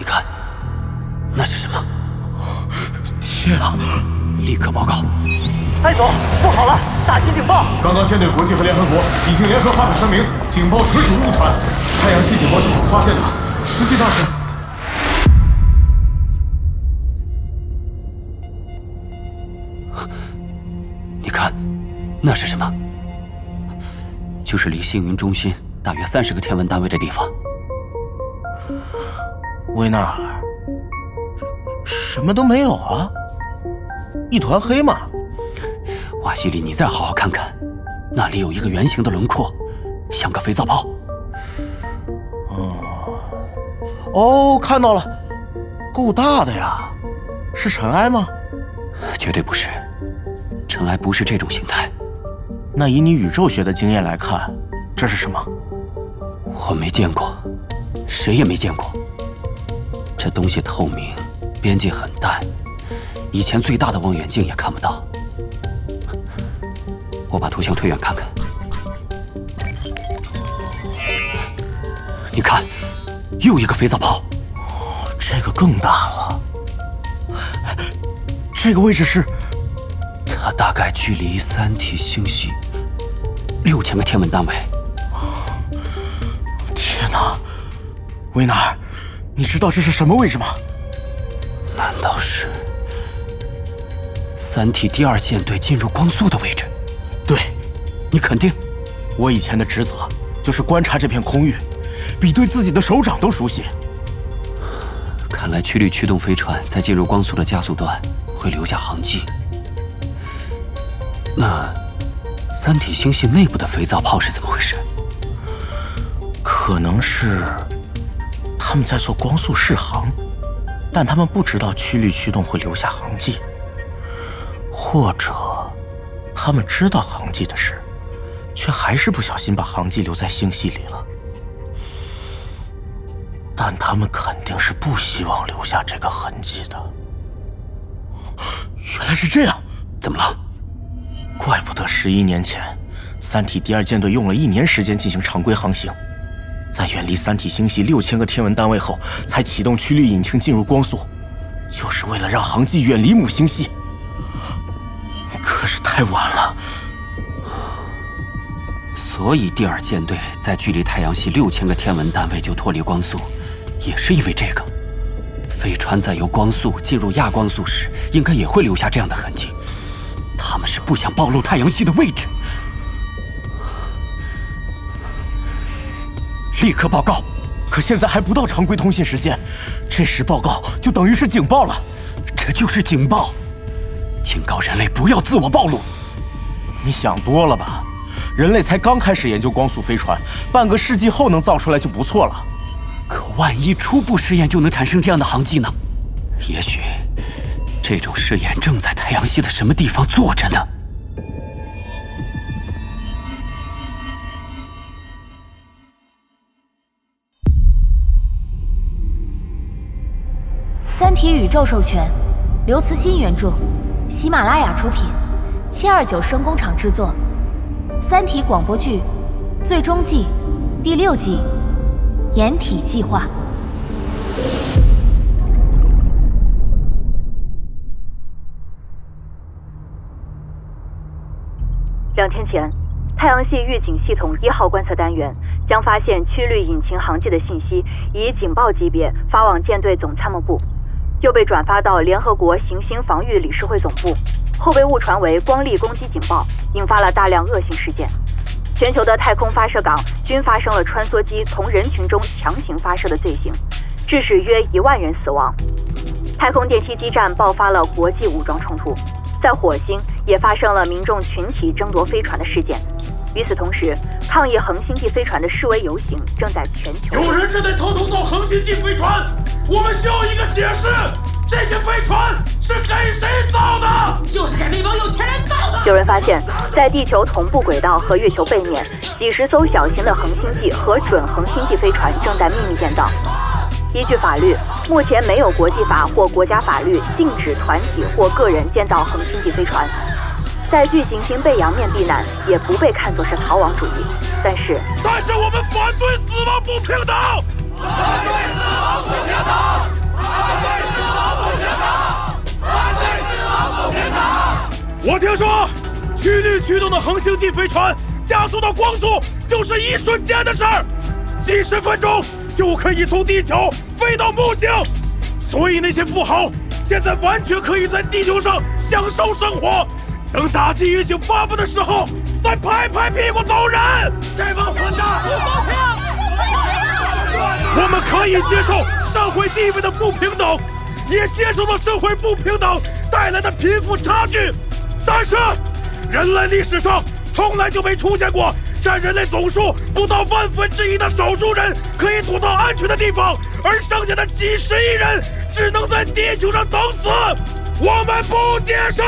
你看，那是什么？天啊！立刻报告！安总，不好了，大型警报！刚刚舰队国际和联合国已经联合发表声明，警报纯属误传，太阳系警报系统发现的，实际上是。 那是什么？就是离星云中心大约30个天文单位的地方。维纳尔，什么都没有啊，一团黑嘛。瓦西里，你再好好看看，那里有一个圆形的轮廓，像个肥皂泡。哦，看到了，够大的呀，是尘埃吗？绝对不是，尘埃不是这种形态。 那以你宇宙学的经验来看，这是什么？我没见过，谁也没见过。这东西透明，边界很淡，以前最大的望远镜也看不到。我把图像推远看看，你看，又一个肥皂泡。哦，这个更大了。这个位置是？它大概距离3体星系。 6000个天文单位！天哪，维纳尔，你知道这是什么位置吗？难道是3体第2舰队进入光速的位置？对，你肯定？我以前的职责就是观察这片空域，比对自己的手掌都熟悉。看来曲率驱动飞船在进入光速的加速段会留下航迹。那。 3体星系内部的肥皂泡是怎么回事？可能是他们在做光速试航，但他们不知道曲率驱动会留下航迹，或者他们知道航迹的事，却还是不小心把航迹留在星系里了。但他们肯定是不希望留下这个痕迹的。原来是这样，怎么了？ 怪不得11年前，3体第2舰队用了1年时间进行常规航行，在远离3体星系6000个天文单位后，才启动曲率引擎进入光速，就是为了让航迹远离母星系。可是太晚了，所以第2舰队在距离太阳系6000个天文单位就脱离光速，也是因为这个。飞船在由光速进入亚光速时，应该也会留下这样的痕迹。 他们是不想暴露太阳系的位置。立刻报告！可现在还不到常规通信时间，这时报告就等于是警报了。这就是警报，警告人类不要自我暴露。你想多了吧？人类才刚开始研究光速飞船，半个世纪后能造出来就不错了。可万一初步试验就能产生这样的航迹呢？也许。 这种试验正在太阳系的什么地方做着呢？3体宇宙授权，刘慈欣原著，喜马拉雅出品，729声工厂制作，3体广播剧《最终季》第6季《掩体计划》。 2天前，太阳系预警系统1号观测单元将发现曲率引擎航迹的信息以警报级别发往舰队总参谋部，又被转发到联合国行星防御理事会总部，后被误传为光力攻击警报，引发了大量恶性事件。全球的太空发射港均发生了穿梭机从人群中强行发射的罪行，致使约1万人死亡。太空电梯基站爆发了国际武装冲突。 在火星也发生了民众群体争夺飞船的事件。与此同时，抗议恒星际飞船的示威游行正在全球。有人正在偷偷造恒星际飞船，我们需要一个解释：这些飞船是给谁造的？就是给那帮有钱人造的。有人发现，在地球同步轨道和月球背面，几十艘小型的恒星际和准恒星际飞船正在秘密建造。 依据法律，目前没有国际法或国家法律禁止团体或个人建造恒星际飞船。在巨行星背洋面避难也不被看作是逃亡主义，但是我们反对死亡不平等！反对死亡不平等！我听说，曲率驱动的恒星级飞船加速到光速就是一瞬间的事儿，几十分钟就可以从地球飞到木星。所以那些富豪现在完全可以在地球上享受生活，等打击预警发布的时候再拍拍屁股走人。这帮混蛋！我们可以接受社会地位的不平等，也接受了社会不平等带来的贫富差距。 但是，人类历史上从来就没出现过占人类总数不到1/1000的少数人可以躲到安全的地方，而剩下的几十亿人只能在地球上等死。我们不接受！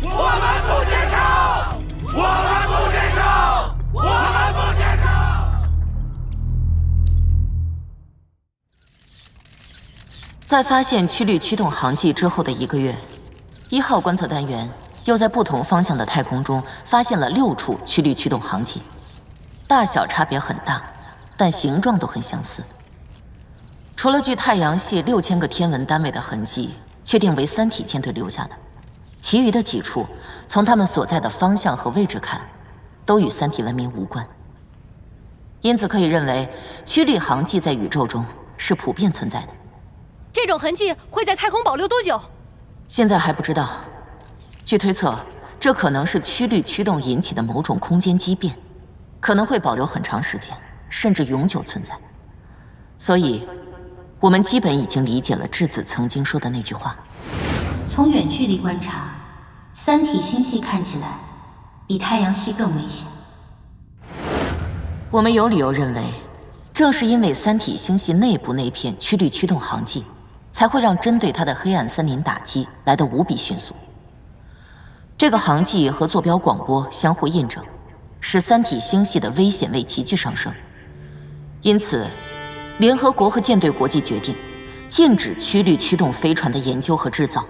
我们不接受！我们不接受！我们不接受！在发现曲率驱动航迹之后的1个月，1号观测单元 又在不同方向的太空中发现了6处曲率驱动航迹，大小差别很大，但形状都很相似。除了距太阳系6000个天文单位的痕迹确定为三体舰队留下的，其余的几处从他们所在的方向和位置看，都与三体文明无关。因此可以认为，曲率航迹在宇宙中是普遍存在的。这种痕迹会在太空保留多久？现在还不知道。 据推测，这可能是曲率驱动引起的某种空间畸变，可能会保留很长时间，甚至永久存在。所以，我们基本已经理解了质子曾经说的那句话：从远距离观察，三体星系看起来比太阳系更危险。我们有理由认为，正是因为三体星系内部那片曲率驱动航迹，才会让针对它的黑暗森林打击来得无比迅速。 这个航迹和坐标广播相互印证，使三体星系的危险位急剧上升。因此，联合国和舰队国际决定禁止曲率驱动飞船的研究和制造，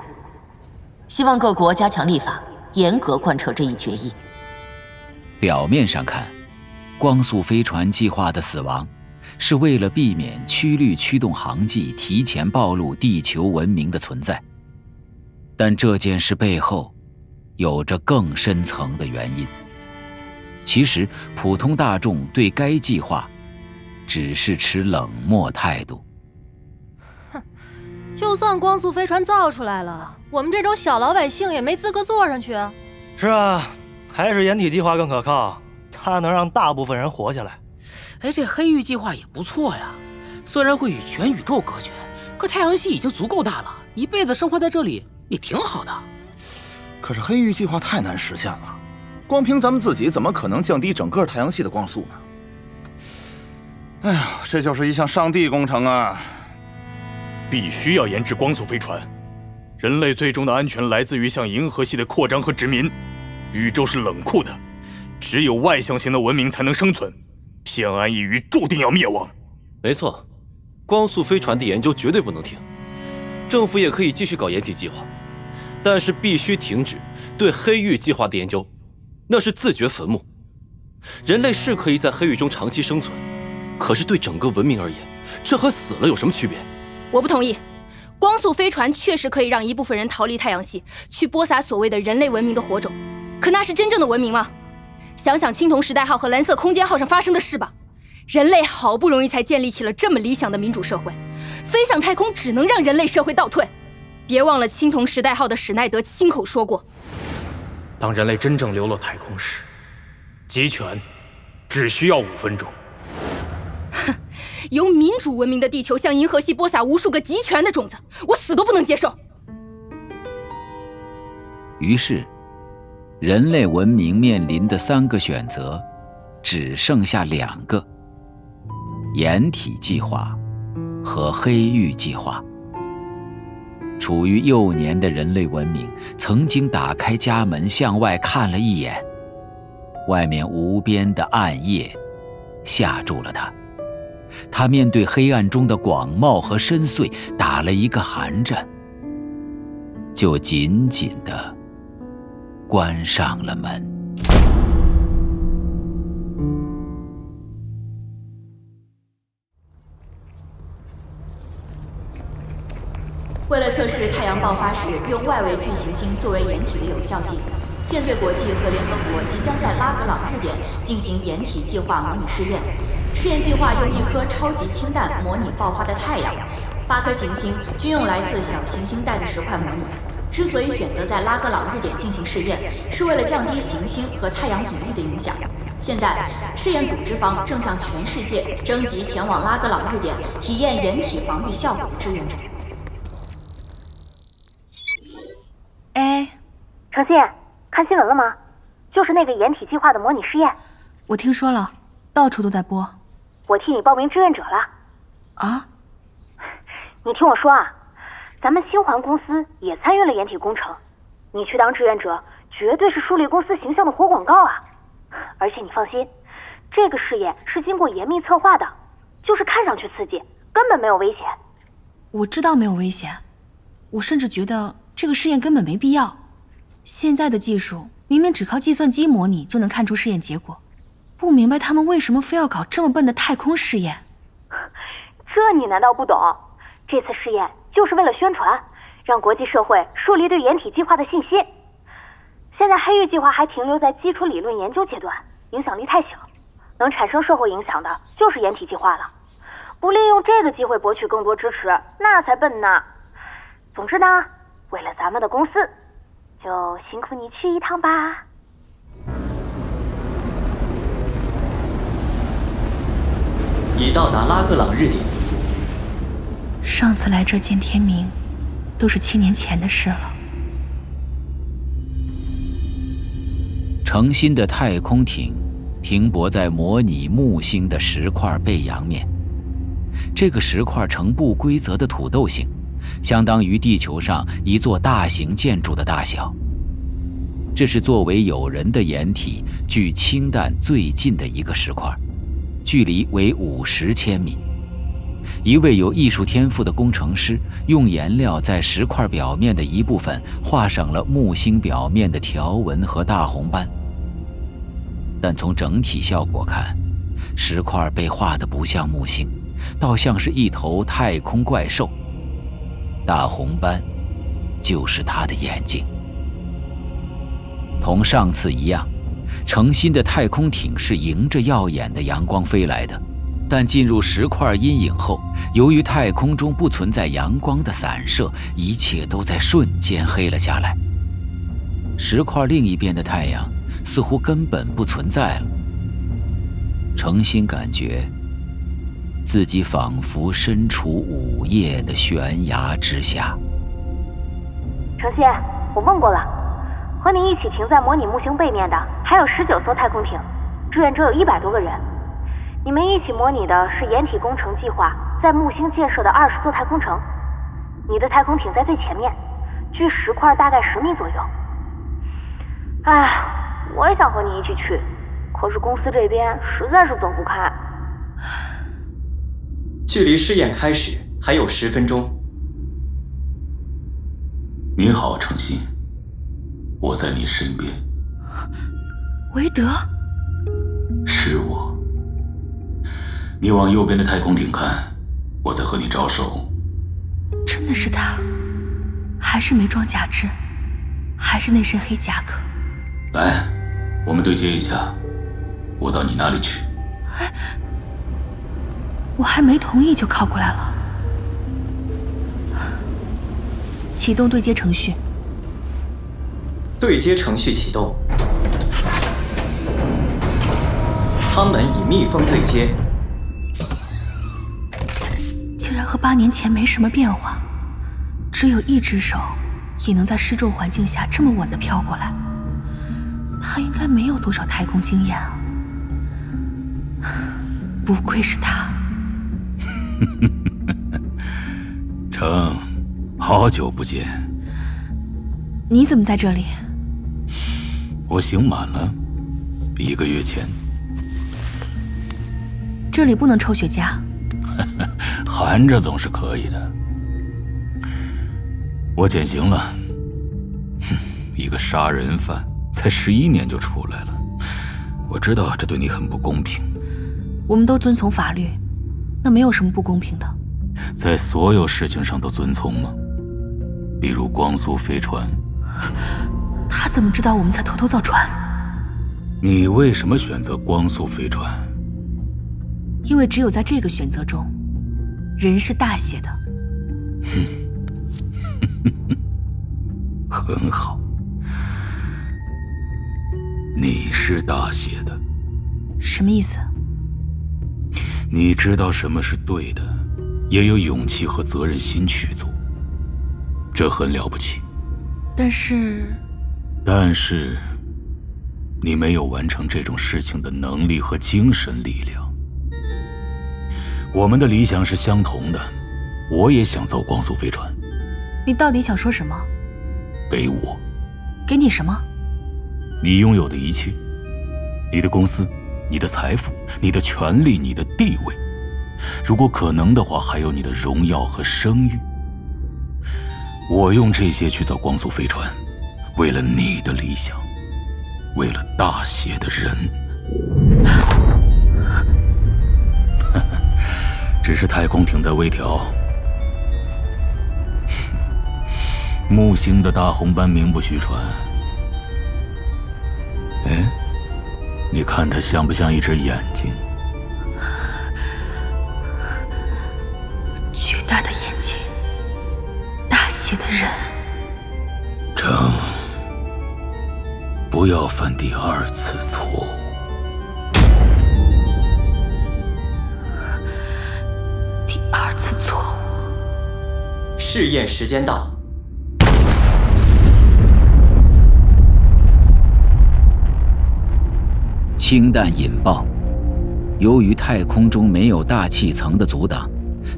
希望各国加强立法，严格贯彻这一决议。表面上看，光速飞船计划的死亡是为了避免曲率驱动航迹提前暴露地球文明的存在，但这件事背后 有着更深层的原因。其实，普通大众对该计划只是持冷漠态度。哼，就算光速飞船造出来了，我们这种小老百姓也没资格坐上去啊。是啊，还是掩体计划更可靠，它能让大部分人活下来。哎，这黑域计划也不错呀，虽然会与全宇宙隔绝，可太阳系已经足够大了，一辈子生活在这里也挺好的。 可是黑域计划太难实现了，光凭咱们自己怎么可能降低整个太阳系的光速呢？哎呀，这就是一项上帝工程啊！必须要研制光速飞船，人类最终的安全来自于向银河系的扩张和殖民。宇宙是冷酷的，只有外向型的文明才能生存，偏安一隅注定要灭亡。没错，光速飞船的研究绝对不能停，政府也可以继续搞掩体计划。 但是必须停止对黑域计划的研究，那是自掘坟墓。人类是可以在黑域中长期生存，可是对整个文明而言，这和死了有什么区别？我不同意。光速飞船确实可以让一部分人逃离太阳系，去播撒所谓的人类文明的火种，可那是真正的文明吗？想想青铜时代号和蓝色空间号上发生的事吧。人类好不容易才建立起了这么理想的民主社会，飞向太空只能让人类社会倒退。 别忘了，青铜时代号的史奈德亲口说过：“当人类真正流落太空时，集权只需要5分钟。”哼，由民主文明的地球向银河系播撒无数个集权的种子，我死都不能接受。于是，人类文明面临的3个选择，只剩下2个：掩体计划和黑域计划。 处于幼年的人类文明曾经打开家门向外看了一眼，外面无边的暗夜吓住了他。他面对黑暗中的广袤和深邃打了一个寒战，就紧紧地关上了门。为了测试太阳爆发时用外围巨行星作为掩体的有效性，舰队国际和联合国即将在拉格朗日点进行掩体计划模拟试验。试验计划用一颗超级氢弹模拟爆发的太阳，8颗行星均用来自小行星带的石块模拟。之所以选择在拉格朗日点进行试验，是为了降低行星和太阳引力的影响。 现在，试验组织方正向全世界征集前往拉格朗日点体验掩体防御效果的志愿者。哎，程信，看新闻了吗？就是那个掩体计划的模拟试验。我听说了，到处都在播。我替你报名志愿者了。啊？你听我说啊，咱们新环公司也参与了掩体工程，你去当志愿者，绝对是树立公司形象的活广告啊！ 而且你放心，这个试验是经过严密策划的，就是看上去刺激，根本没有危险。我知道没有危险，我甚至觉得这个试验根本没必要。现在的技术明明只靠计算机模拟就能看出试验结果，不明白他们为什么非要搞这么笨的太空试验。这你难道不懂？这次试验就是为了宣传，让国际社会树立对掩体计划的信心。 现在黑域计划还停留在基础理论研究阶段，影响力太小，能产生社会影响的就是掩体计划了。不利用这个机会博取更多支持，那才笨呢。总之呢，为了咱们的公司，就辛苦你去一趟吧。已到达拉格朗日点。上次来这见天明，都是7年前的事了。 诚心的太空艇停泊在模拟木星的石块背洋面。这个石块呈不规则的土豆形，相当于地球上一座大型建筑的大小。这是作为有人的掩体距氢弹最近的一个石块，距离为50千米。一位有艺术天赋的工程师用颜料在石块表面的一部分画上了木星表面的条纹和大红斑。 但从整体效果看，石块被画得不像木星，倒像是一头太空怪兽。大红斑就是它的眼睛。同上次一样，诚心的太空艇是迎着耀眼的阳光飞来的，但进入石块阴影后，由于太空中不存在阳光的散射，一切都在瞬间黑了下来。石块另一边的太阳 似乎根本不存在了。诚心感觉自己仿佛身处午夜的悬崖之下。诚心，我问过了，和你一起停在模拟木星背面的还有19艘太空艇，志愿者有100多个人。你们一起模拟的是掩体工程计划在木星建设的20座太空城。你的太空艇在最前面，距石块大概10米左右。哎， 我也想和你一起去，可是公司这边实在是走不开。距离试验开始还有10分钟。你好，诚心，我在你身边。韦德，是我。你往右边的太空艇看，我在和你招手。真的是他，还是没装假肢，还是那身黑夹克。来。 我们对接一下，我到你那里去。哎，我还没同意就靠过来了。启动对接程序。对接程序启动。他们已密封对接。竟然和8年前没什么变化，只有1只手也能在失重环境下这么稳地飘过来。 他应该没有多少太空经验啊，不愧是他。成，好久不见。你怎么在这里？我刑满了，1个月前。这里不能抽雪茄。含着总是可以的。我减刑了，哼，一个杀人犯 才11年就出来了，我知道这对你很不公平。我们都遵从法律，那没有什么不公平的。在所有事情上都遵从吗？比如光速飞船。他怎么知道我们在偷偷造船？你为什么选择光速飞船？因为只有在这个选择中，人是大写的。哼，很好。 你是大写的，什么意思？你知道什么是对的，也有勇气和责任心去做，这很了不起。但是，你没有完成这种事情的能力和精神力量。我们的理想是相同的，我也想造光速飞船。你到底想说什么？给我。给你什么？ 你拥有的一切，你的公司，你的财富，你的权利，你的地位，如果可能的话，还有你的荣耀和声誉。我用这些去造光速飞船，为了你的理想，为了大写的人。只是太空艇在微调，木星的大红斑名不虚传。 哎，你看它像不像一只眼睛？巨大的眼睛，大写的人。成，不要犯第二次错误。第二次错误。试验时间到。 氢弹引爆，由于太空中没有大气层的阻挡，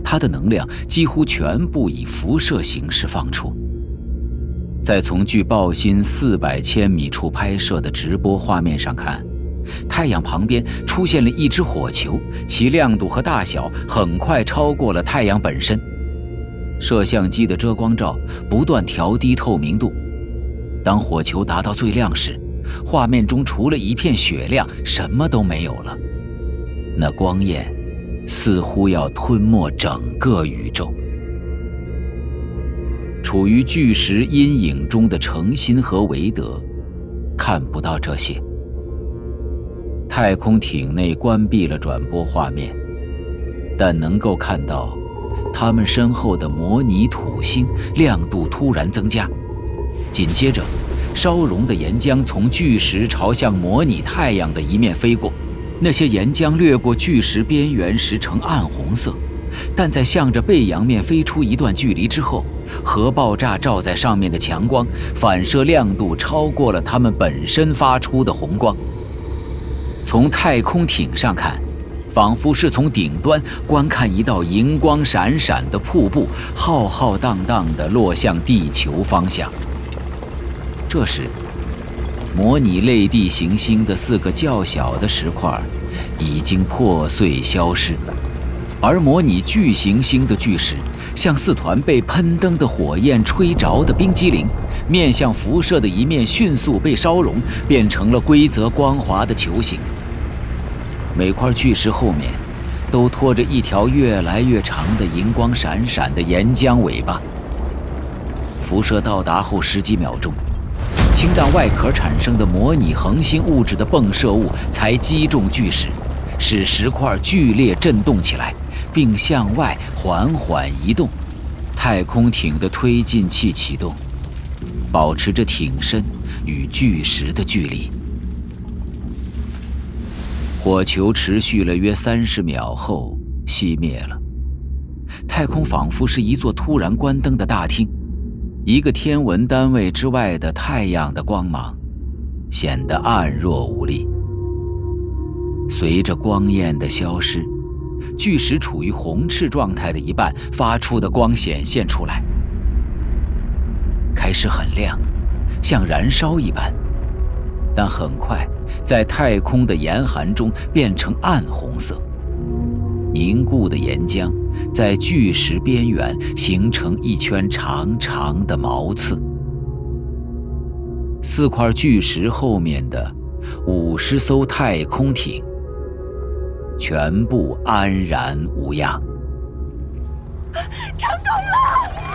它的能量几乎全部以辐射形式放出。在从距爆心400千米处拍摄的直播画面上看，太阳旁边出现了一只火球，其亮度和大小很快超过了太阳本身。摄像机的遮光罩不断调低透明度，当火球达到最亮时。 画面中除了一片雪亮，什么都没有了。那光焰似乎要吞没整个宇宙。处于巨石阴影中的程心和韦德看不到这些。太空艇内关闭了转播画面，但能够看到他们身后的模拟土星亮度突然增加，紧接着。 烧融的岩浆从巨石朝向模拟太阳的一面飞过，那些岩浆掠过巨石边缘时呈暗红色，但在向着背阳面飞出一段距离之后，核爆炸照在上面的强光反射亮度超过了它们本身发出的红光。从太空艇上看，仿佛是从顶端观看一道银光闪闪的瀑布，浩浩荡荡地落向地球方向。 这时，模拟类地行星的4个较小的石块已经破碎消失，而模拟巨行星的巨石像4团被喷灯的火焰吹着的冰激凌，面向辐射的一面迅速被烧融，变成了规则光滑的球形。每块巨石后面都拖着一条越来越长的银光闪闪的岩浆尾巴。辐射到达后10几秒钟。 氢弹外壳产生的模拟恒星物质的迸射物才击中巨石，使石块剧烈震动起来，并向外缓缓移动。太空艇的推进器启动，保持着艇身与巨石的距离。火球持续了约30秒后熄灭了。太空仿佛是一座突然关灯的大厅。 一个天文单位之外的太阳的光芒，显得暗弱无力。随着光焰的消失，巨石处于红赤状态的一半发出的光显现出来，开始很亮，像燃烧一般，但很快在太空的严寒中变成暗红色。凝固的岩浆。 在巨石边缘形成一圈长长的毛刺。4块巨石后面的50艘太空艇，全部安然无恙。成功了！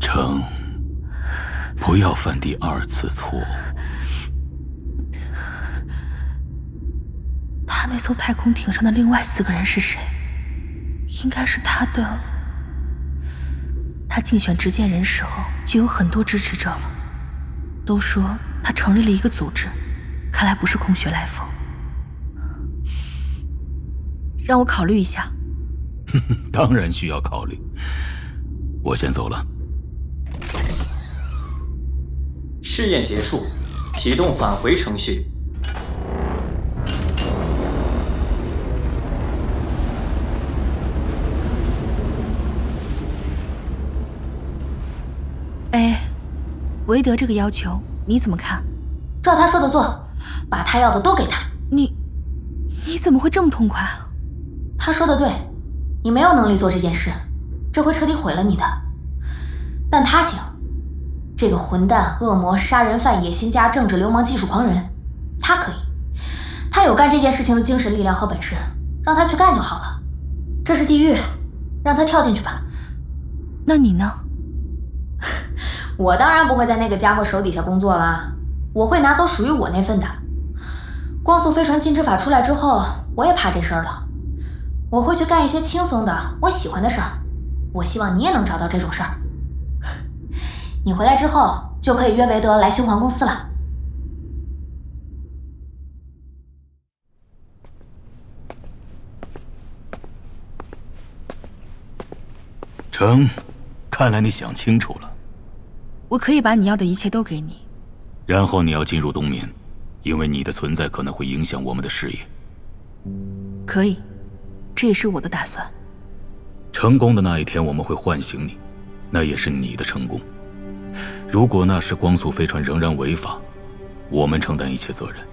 成，不要犯第二次错误。他那艘太空艇上的另外4个人是谁？应该是他的。他竞选执剑人时候就有很多支持者了，都说他成立了一个组织，看来不是空穴来风。让我考虑一下。当然需要考虑。我先走了。 试验结束，启动返回程序。哎，维德这个要求你怎么看？照他说的做，把他要的都给他。你怎么会这么痛快啊？他说的对，你没有能力做这件事，这会彻底毁了你的。但他行。 这个混蛋、恶魔、杀人犯、野心家、政治流氓、技术狂人，他可以，他有干这件事情的精神力量和本事，让他去干就好了。这是地狱，让他跳进去吧。那你呢？我当然不会在那个家伙手底下工作了，我会拿走属于我那份的。光速飞船禁止法出来之后，我也怕这事儿了。我会去干一些轻松的、我喜欢的事儿。我希望你也能找到这种事儿。 你回来之后就可以约维德来新皇公司了。成，看来你想清楚了。我可以把你要的一切都给你。然后你要进入冬眠，因为你的存在可能会影响我们的事业。可以，这也是我的打算。成功的那一天我们会唤醒你，那也是你的成功。 如果那时光速飞船仍然违法，我们承担一切责任。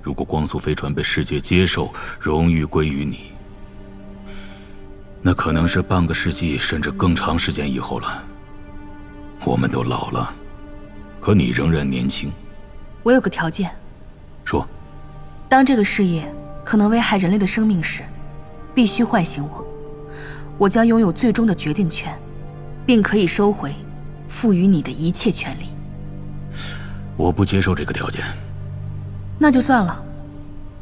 如果光速飞船被世界接受，荣誉归于你，那可能是半个世纪甚至更长时间以后了。我们都老了，可你仍然年轻。我有个条件。说。当这个事业可能危害人类的生命时，必须唤醒我。我将拥有最终的决定权，并可以收回。 赋予你的一切权利，我不接受这个条件。那就算了，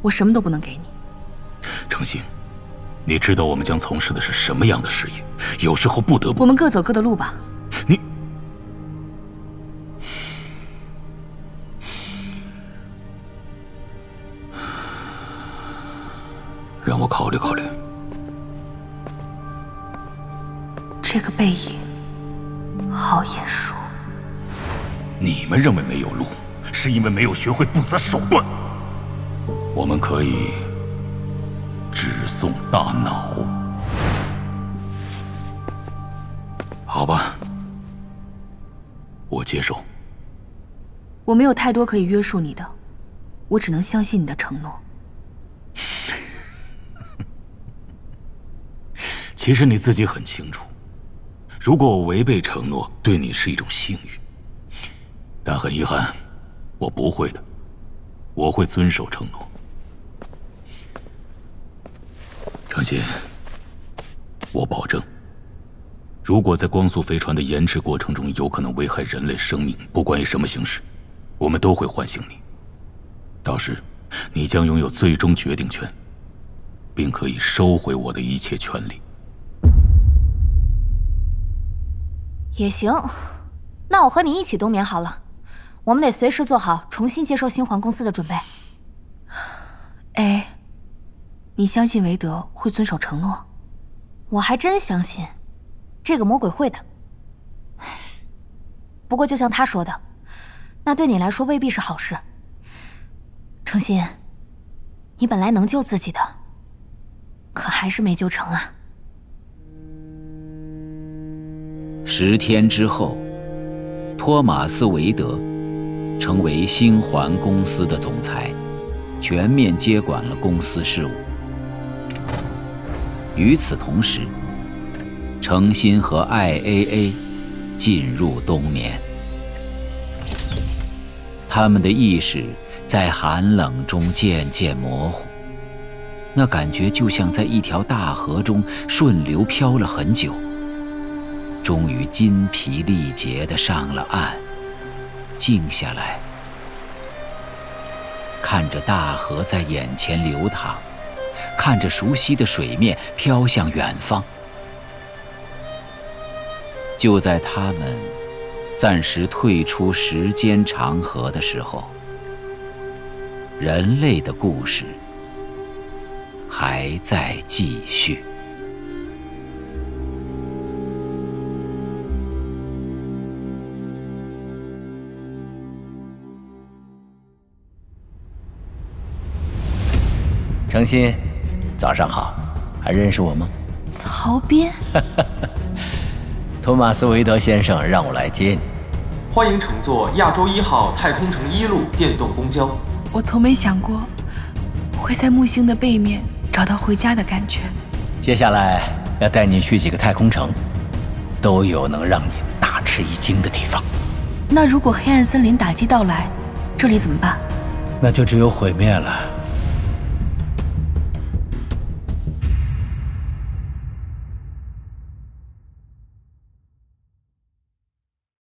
我什么都不能给你。程心，你知道我们将从事的是什么样的事业？有时候不得不……我们各走各的路吧。你，让我考虑考虑。这个背影。 好眼熟。你们认为没有路，是因为没有学会不择手段。我们可以只送大脑，好吧？我接受。我没有太多可以约束你的，我只能相信你的承诺。其实你自己很清楚。 如果我违背承诺，对你是一种幸运，但很遗憾，我不会的，我会遵守承诺。程心，我保证，如果在光速飞船的研制过程中有可能危害人类生命，不管以什么形式，我们都会唤醒你。到时，你将拥有最终决定权，并可以收回我的一切权利。 也行，那我和你一起冬眠好了。我们得随时做好重新接受新环公司的准备。哎，你相信维德会遵守承诺？我还真相信，这个魔鬼会的。不过就像他说的，那对你来说未必是好事。程心，你本来能救自己的，可还是没救成啊。 10天之后，托马斯·韦德成为新环公司的总裁，全面接管了公司事务。与此同时，程心和 IAA 进入冬眠。他们的意识在寒冷中渐渐模糊，那感觉就像在一条大河中顺流漂了很久，终于筋疲力竭地上了岸，静下来，看着大河在眼前流淌，看着熟悉的水面飘向远方。就在他们暂时退出时间长河的时候，人类的故事还在继续。程心，早上好，还认识我吗？曹斌。托马斯·韦德先生让我来接你。欢迎乘坐亚洲1号太空城1路电动公交。我从没想过会在木星的背面找到回家的感觉。接下来要带你去几个太空城，都有能让你大吃一惊的地方。那如果黑暗森林打击到来，这里怎么办？那就只有毁灭了。